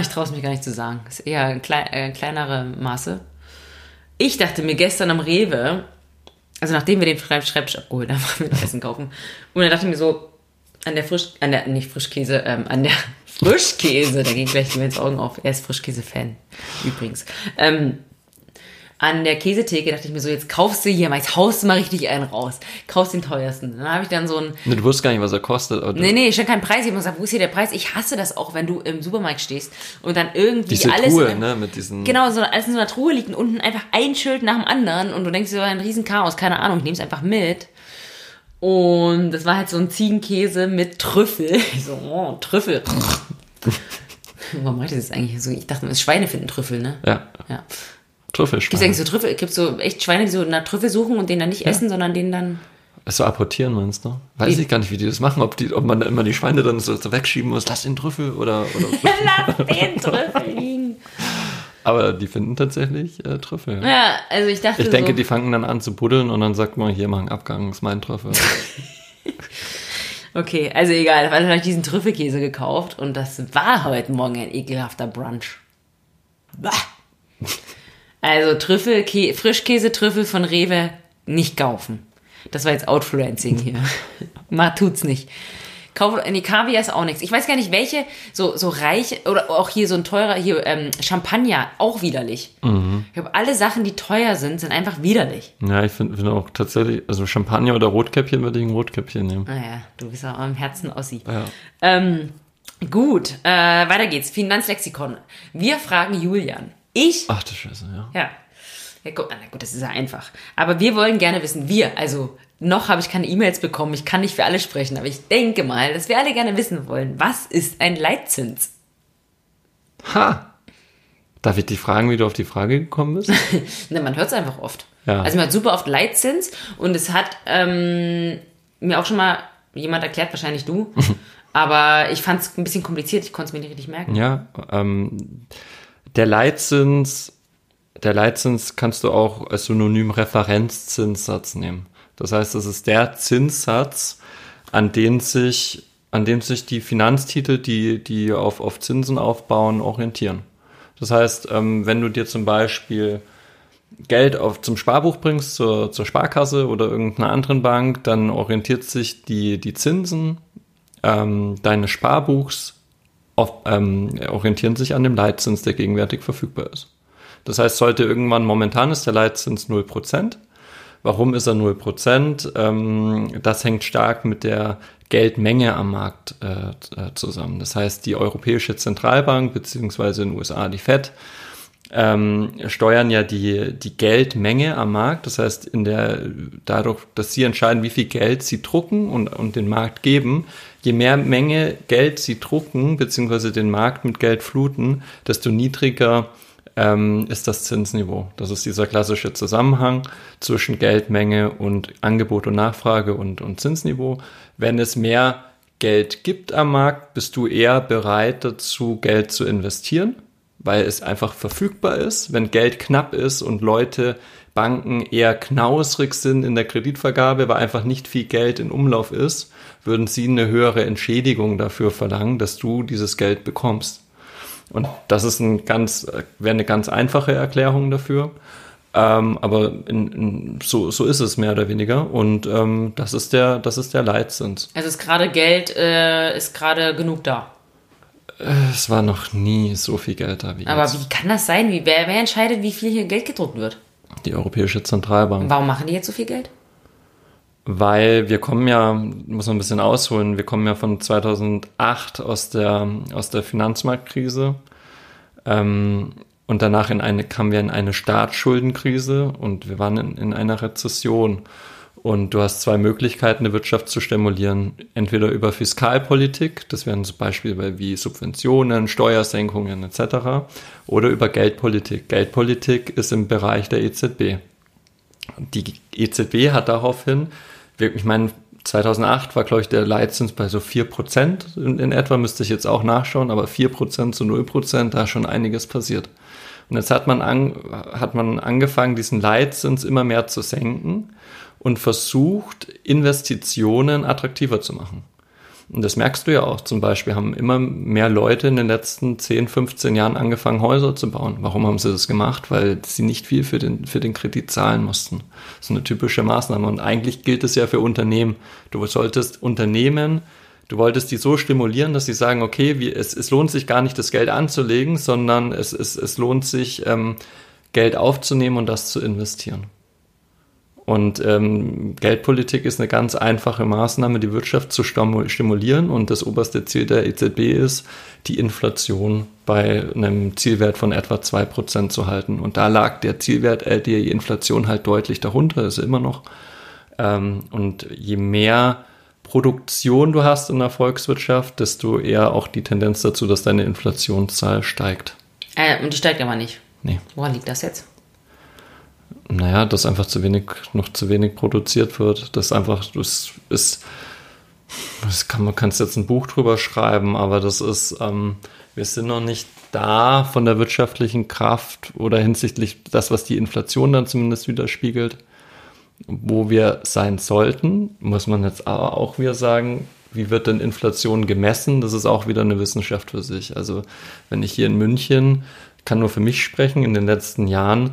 ich traue es mich gar nicht zu sagen. Ist eher kleinere Maße. Ich dachte mir gestern am Rewe, also nachdem wir den Schreibtisch abgeholt haben, haben wir das Essen kaufen. Und dann dachte ich mir so, an der Frischkäse, da geht gleich mir ins Augen auf. Er ist Frischkäse-Fan, übrigens. An der Käsetheke dachte ich mir so, jetzt kaufst du hier mal, jetzt haust du mal richtig einen raus. Kaufst den teuersten. Dann habe ich dann so einen... Du wusstest gar nicht, was er kostet. Oder? Nee, ich habe keinen Preis. Ich habe gesagt, wo ist hier der Preis? Ich hasse das auch, wenn du im Supermarkt stehst und dann irgendwie diese alles... Diese Truhe, ne? Mit diesen... Genau, so, alles in so einer Truhe liegt und unten einfach ein Schild nach dem anderen und du denkst, das war ein riesen Chaos. Keine Ahnung, ich nehme es einfach mit. Und das war halt so ein Ziegenkäse mit Trüffel. Ich so, oh, Trüffel. Warum macht ihr das eigentlich so? Ich dachte, Schweine finden Trüffel, ne? Ja. Trüffelschweine. Gibt es eigentlich so Trüffel? Gibt es so echt Schweine, die so nach Trüffel suchen und den dann nicht essen, sondern den dann... So apportieren, meinst du? Weiß ich gar nicht, wie die das machen. Ob man immer die Schweine dann so wegschieben muss. Lass den Trüffel oder Lass den Trüffel liegen. Aber die finden tatsächlich Trüffel. Ja, also ich dachte so... Ich denke, die fangen dann an zu buddeln und dann sagt man, hier, mach einen Abgang, ist mein Trüffel. Okay, also egal. Dann habe ich diesen Trüffelkäse gekauft und das war heute Morgen ein ekelhafter Brunch. Bah. Also Frischkäse-Trüffel von Rewe nicht kaufen. Das war jetzt Outfluencing hier. Tut's nicht. Nee, Kaviar ist auch nichts. Ich weiß gar nicht, welche, so reich, oder auch hier so ein teurer, hier Champagner, auch widerlich. Mhm. Ich glaube, alle Sachen, die teuer sind, sind einfach widerlich. Ja, ich finde auch tatsächlich, also Champagner oder Rotkäppchen würde ich ein Rotkäppchen nehmen. Naja, du bist ja auch im Herzen Ossi. Ja. Gut, weiter geht's. Finanzlexikon. Wir fragen Julian. Ich? Ach du Scheiße, ja. Ja. Ja, gut, das ist ja einfach. Aber wir wollen gerne wissen, also noch habe ich keine E-Mails bekommen, ich kann nicht für alle sprechen, aber ich denke mal, dass wir alle gerne wissen wollen, was ist ein Leitzins? Ha! Darf ich dich fragen, wie du auf die Frage gekommen bist? Na, man hört es einfach oft. Ja. Also man hat super oft Leitzins und es hat mir auch schon mal jemand erklärt, wahrscheinlich du. Aber ich fand es ein bisschen kompliziert, ich konnte es mir nicht richtig merken. Ja, der Leitzins kannst du auch als Synonym Referenzzinssatz nehmen. Das heißt, das ist der Zinssatz, an dem sich die Finanztitel, die auf Zinsen aufbauen, orientieren. Das heißt, wenn du dir zum Beispiel Geld zum Sparbuch bringst, zur Sparkasse oder irgendeiner anderen Bank, dann orientiert sich die Zinsen deines Sparbuchs orientieren sich an dem Leitzins, der gegenwärtig verfügbar ist. Das heißt, momentan ist der Leitzins 0%. Warum ist er 0%? Das hängt stark mit der Geldmenge am Markt zusammen. Das heißt, die Europäische Zentralbank beziehungsweise in den USA die FED steuern ja die Geldmenge am Markt. Das heißt, dadurch, dass sie entscheiden, wie viel Geld sie drucken und den Markt geben, je mehr Menge Geld sie drucken beziehungsweise den Markt mit Geld fluten, desto niedriger ist das Zinsniveau. Das ist dieser klassische Zusammenhang zwischen Geldmenge und Angebot und Nachfrage und Zinsniveau. Wenn es mehr Geld gibt am Markt, bist du eher bereit dazu, Geld zu investieren, weil es einfach verfügbar ist. Wenn Geld knapp ist und Banken eher knausrig sind in der Kreditvergabe, weil einfach nicht viel Geld in Umlauf ist, würden sie eine höhere Entschädigung dafür verlangen, dass du dieses Geld bekommst. Und das ist eine ganz einfache Erklärung dafür. Aber so ist es mehr oder weniger. Und das ist der Leitzins. Also ist gerade Geld genug da? Es war noch nie so viel Geld da wie jetzt. Aber wie kann das sein? Wer entscheidet, wie viel hier Geld gedruckt wird? Die Europäische Zentralbank. Und warum machen die jetzt so viel Geld? Weil muss man ein bisschen ausholen, wir kommen ja von 2008 aus der Finanzmarktkrise, und danach kamen wir in eine Staatsschuldenkrise und wir waren in einer Rezession. Und du hast zwei Möglichkeiten, eine Wirtschaft zu stimulieren. Entweder über Fiskalpolitik, das wären zum Beispiel wie Subventionen, Steuersenkungen etc. oder über Geldpolitik. Geldpolitik ist im Bereich der EZB. Die EZB hat daraufhin, 2008 war, glaube ich, der Leitzins bei so 4% in etwa, müsste ich jetzt auch nachschauen, aber 4% zu 0%, da ist schon einiges passiert. Und jetzt hat man angefangen, diesen Leitzins immer mehr zu senken und versucht, Investitionen attraktiver zu machen. Und das merkst du ja auch. Zum Beispiel haben immer mehr Leute in den letzten 10, 15 Jahren angefangen, Häuser zu bauen. Warum haben sie das gemacht? Weil sie nicht viel für den Kredit zahlen mussten. Das ist eine typische Maßnahme. Und eigentlich gilt es ja für Unternehmen. Du wolltest die so stimulieren, dass sie sagen, okay, es lohnt sich gar nicht, das Geld anzulegen, sondern es lohnt sich, Geld aufzunehmen und das zu investieren. Und Geldpolitik ist eine ganz einfache Maßnahme, die Wirtschaft zu stimulieren. Und das oberste Ziel der EZB ist, die Inflation bei einem Zielwert von etwa 2% zu halten. Und da lag der Zielwert, die Inflation halt deutlich darunter, ist immer noch. Und je mehr Produktion du hast in der Volkswirtschaft, desto eher auch die Tendenz dazu, dass deine Inflationszahl steigt. Und die steigt aber nicht? Nee. Woran liegt das jetzt? Naja, dass einfach noch zu wenig produziert wird. Man kann jetzt ein Buch drüber schreiben, aber das ist, wir sind noch nicht da von der wirtschaftlichen Kraft oder hinsichtlich das, was die Inflation dann zumindest widerspiegelt, wo wir sein sollten, muss man jetzt aber auch wieder sagen, wie wird denn Inflation gemessen? Das ist auch wieder eine Wissenschaft für sich. Also wenn ich hier in München, kann nur für mich sprechen, in den letzten Jahren,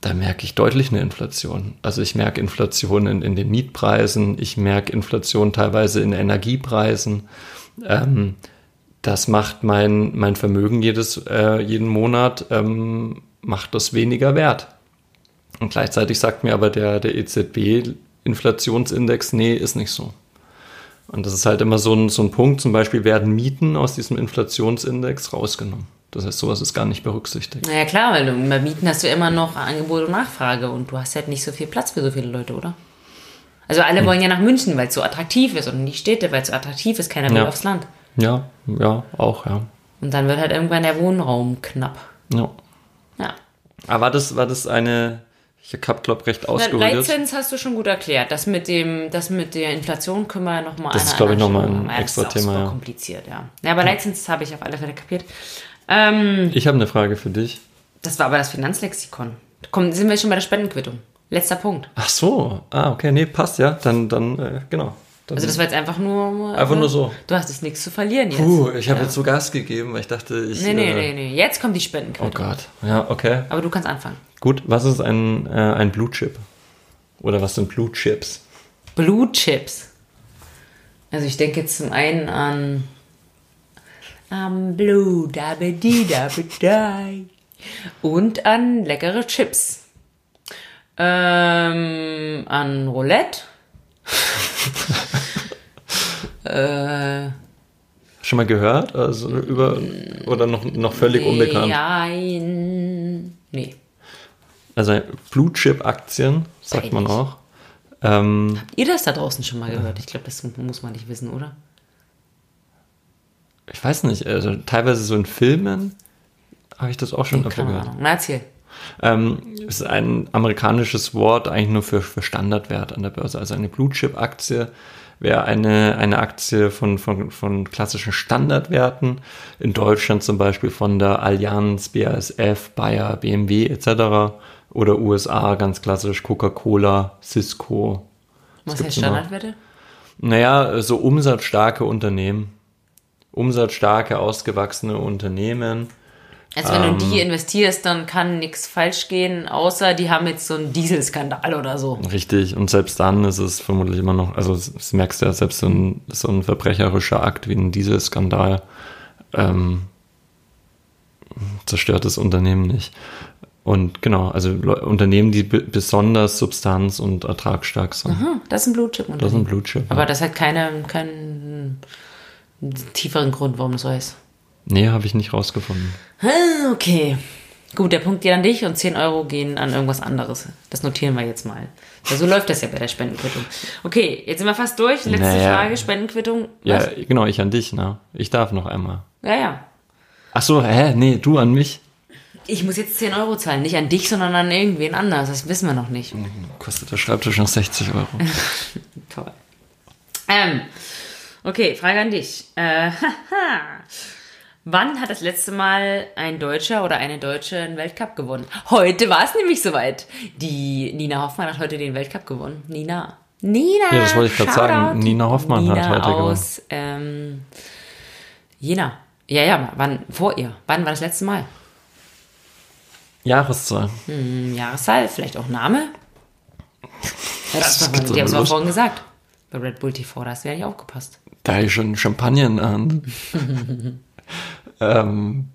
da merke ich deutlich eine Inflation. Also ich merke Inflation in den Mietpreisen, ich merke Inflation teilweise in Energiepreisen. Das macht mein Vermögen jeden Monat, macht das weniger wert. Und gleichzeitig sagt mir aber der EZB-Inflationsindex, nee, ist nicht so. Und das ist halt immer so ein Punkt, zum Beispiel werden Mieten aus diesem Inflationsindex rausgenommen. Das heißt, sowas ist gar nicht berücksichtigt. Naja klar, weil bei Mieten hast du immer noch Angebot und Nachfrage und du hast halt nicht so viel Platz für so viele Leute, oder? Also alle wollen ja nach München, weil es so attraktiv ist, und in die Städte, weil es so attraktiv ist, keiner will aufs Land. Ja, auch, ja. Und dann wird halt irgendwann der Wohnraum knapp. Ja. Aber war das eine Ich habe, glaube ich, recht ausgeholt. Leitzins hast du schon gut erklärt. Das mit der Inflation können wir nochmal anschauen. Das ist, glaube ich, nochmal ein extra Thema. Das ist kompliziert, ja. Ja, aber Leitzins habe ich auf alle Fälle kapiert. Ich habe eine Frage für dich. Das war aber das Finanzlexikon. Komm, sind wir schon bei der Spendenquittung. Letzter Punkt. Ach so. Ah, okay. Nee, passt, ja. Dann genau. Dann also das war jetzt einfach nur... Einfach nur so. Du hast jetzt nichts zu verlieren jetzt. Ich habe jetzt so Gas gegeben, weil ich dachte, ich... Nee. Jetzt kommt die Spendenquittung. Oh Gott. Ja, okay. Aber du kannst anfangen. Gut, was ist ein Blue Chip? Oder was sind Blue Chips? Blue Chips. Also ich denke jetzt zum einen an... Blue, da-be-di-da-be-dai. Und an leckere Chips. An Roulette. Schon mal gehört? Also über oder noch völlig unbekannt? Nein. Also Blue Chip Aktien, sagt man auch. Habt ihr das da draußen schon mal gehört? Ich glaube, das muss man nicht wissen, oder? Ich weiß nicht, also teilweise so in Filmen habe ich das auch schon öfter gehört. Na, erzähl. Es ist ein amerikanisches Wort eigentlich nur für Standardwert an der Börse. Also eine Blue-Chip-Aktie wäre eine Aktie von klassischen Standardwerten. In Deutschland zum Beispiel von der Allianz, BASF, Bayer, BMW etc. Oder USA ganz klassisch Coca-Cola, Cisco. Was heißt Standardwerte? Naja, so umsatzstarke Unternehmen. Umsatzstarke, ausgewachsene Unternehmen. Also wenn du die investierst, dann kann nichts falsch gehen, außer die haben jetzt so einen Dieselskandal oder so. Richtig, und selbst dann ist es vermutlich immer noch, also das merkst du ja, selbst so ein verbrecherischer Akt wie ein Dieselskandal zerstört das Unternehmen nicht. Und genau, also Unternehmen, die besonders substanz- und ertragsstark sind. Aha, das ist ein Blue Chip. Das ist ein Blue Chip. Aber ja. Das hat keinen tieferen Grund, warum das so heißt. Nee, habe ich nicht rausgefunden. Okay. Gut, der Punkt geht an dich und 10 Euro gehen an irgendwas anderes. Das notieren wir jetzt mal. Also so läuft das ja bei der Spendenquittung. Okay, jetzt sind wir fast durch. Letzte Frage, Spendenquittung. Was? Ja, genau, ich an dich, ne? Ich darf noch einmal. Ja. Ach so, nee, du an mich. Ich muss jetzt 10 Euro zahlen. Nicht an dich, sondern an irgendwen anders. Das wissen wir noch nicht. Kostet der Schreibtisch noch 60 Euro. Toll. Okay, Frage an dich. Wann hat das letzte Mal ein Deutscher oder eine Deutsche einen Weltcup gewonnen? Heute war es nämlich soweit. Die Nina Hoffmann hat heute den Weltcup gewonnen. Nina! Ja, das wollte ich gerade sagen. Nina Hoffmann hat heute gewonnen. Aus Jena. Ja, wann vor ihr? Wann war das letzte Mal? Jahreszahl. Jahreszahl, vielleicht auch Name? Die haben es mal vorhin gesagt. Bei Red Bull TV, da hast du ja nicht aufgepasst. Da ist schon Champagner in der Hand. Man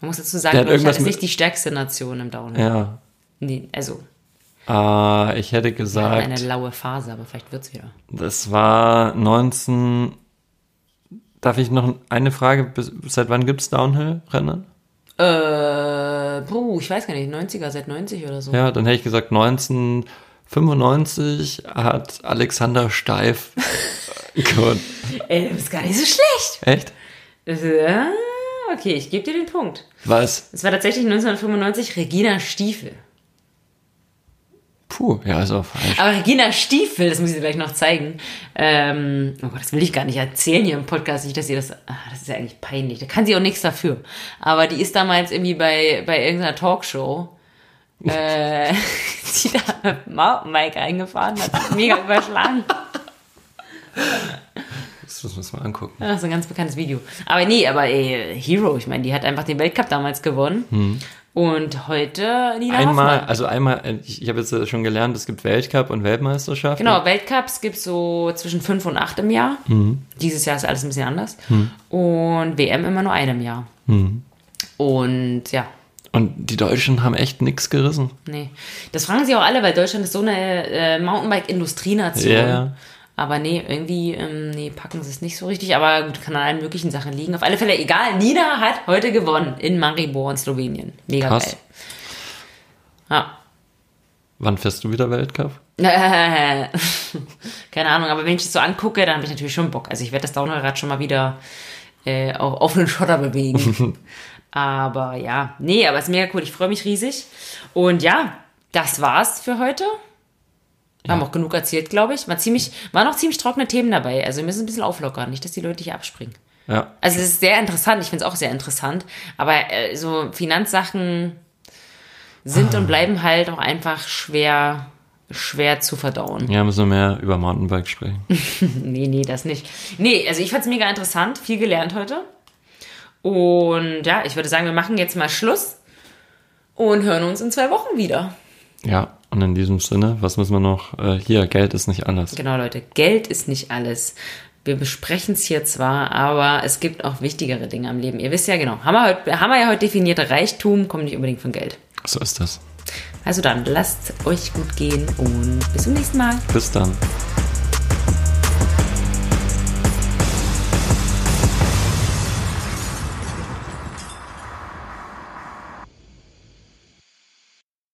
muss dazu sagen, Deutschland ist nicht die stärkste Nation im Downhill. Ja. Nee, also. Ich hätte gesagt. Eine laue Phase, aber vielleicht wird's wieder. Das war 19. Darf ich noch eine Frage? Seit wann gibt's Downhill-Rennen? Ich weiß gar nicht. 90er, seit 90 oder so. Ja, dann hätte ich gesagt 1995 hat Alexander Steif gewonnen. Ey, du bist gar nicht so schlecht. Echt? Okay, ich gebe dir den Punkt. Was? Es war tatsächlich 1995 Regina Stiefel. Puh, ja, ist auch falsch. Aber Regina Stiefel, das muss ich dir gleich noch zeigen. Oh Gott, das will ich gar nicht erzählen hier im Podcast. Nicht, dass ihr das... Ach, das ist ja eigentlich peinlich. Da kann sie auch nichts dafür. Aber die ist damals irgendwie bei irgendeiner Talkshow... die da mit dem Mountainbike eingefahren hat. Mega überschlagen. Das müssen wir mal angucken. Ja, das ist ein ganz bekanntes Video. Aber nee, Hero, ich meine, die hat einfach den Weltcup damals gewonnen. Und heute Nina Hoffmann. Ich habe jetzt schon gelernt, es gibt Weltcup und Weltmeisterschaft. Genau, Weltcups gibt es so zwischen 5 und 8 im Jahr. Dieses Jahr ist alles ein bisschen anders. Und WM immer nur eine im Jahr. Und ja. Und die Deutschen haben echt nichts gerissen. Nee, das fragen sie auch alle, weil Deutschland ist so eine Mountainbike-Industrienation. Ja. Aber nee, irgendwie packen sie es nicht so richtig. Aber gut, kann an allen möglichen Sachen liegen. Auf alle Fälle egal. Nina hat heute gewonnen in Maribor in Slowenien. Mega krass. Geil. Ja. Wann fährst du wieder Weltcup? Keine Ahnung, aber wenn ich das so angucke, dann habe ich natürlich schon Bock. Also ich werde das Downhill-Rad schon mal wieder auf offenen Schotter bewegen. Aber ja, nee, aber es ist mega cool. Ich freue mich riesig. Und ja, Das war's für heute. Ja. Haben auch genug erzählt, glaube ich. Waren auch ziemlich trockene Themen dabei. Also wir müssen ein bisschen auflockern, nicht, dass die Leute hier abspringen. Ja. Also es ist sehr interessant. Ich finde es auch sehr interessant. Aber so Finanzsachen sind und bleiben halt auch einfach schwer zu verdauen. Ja, müssen wir mehr über Mountainbike sprechen. Nee, das nicht. Nee, also ich fand es mega interessant. Viel gelernt heute. Und ja, ich würde sagen, wir machen jetzt mal Schluss und hören uns in 2 Wochen wieder. Ja, und in diesem Sinne, was müssen wir noch? Hier, Geld ist nicht alles. Genau, Leute, Geld ist nicht alles. Wir besprechen es hier zwar, aber es gibt auch wichtigere Dinge am Leben. Ihr wisst ja genau, haben wir ja heute definiert, Reichtum kommt nicht unbedingt von Geld. So ist das. Also dann, lasst euch gut gehen und bis zum nächsten Mal. Bis dann.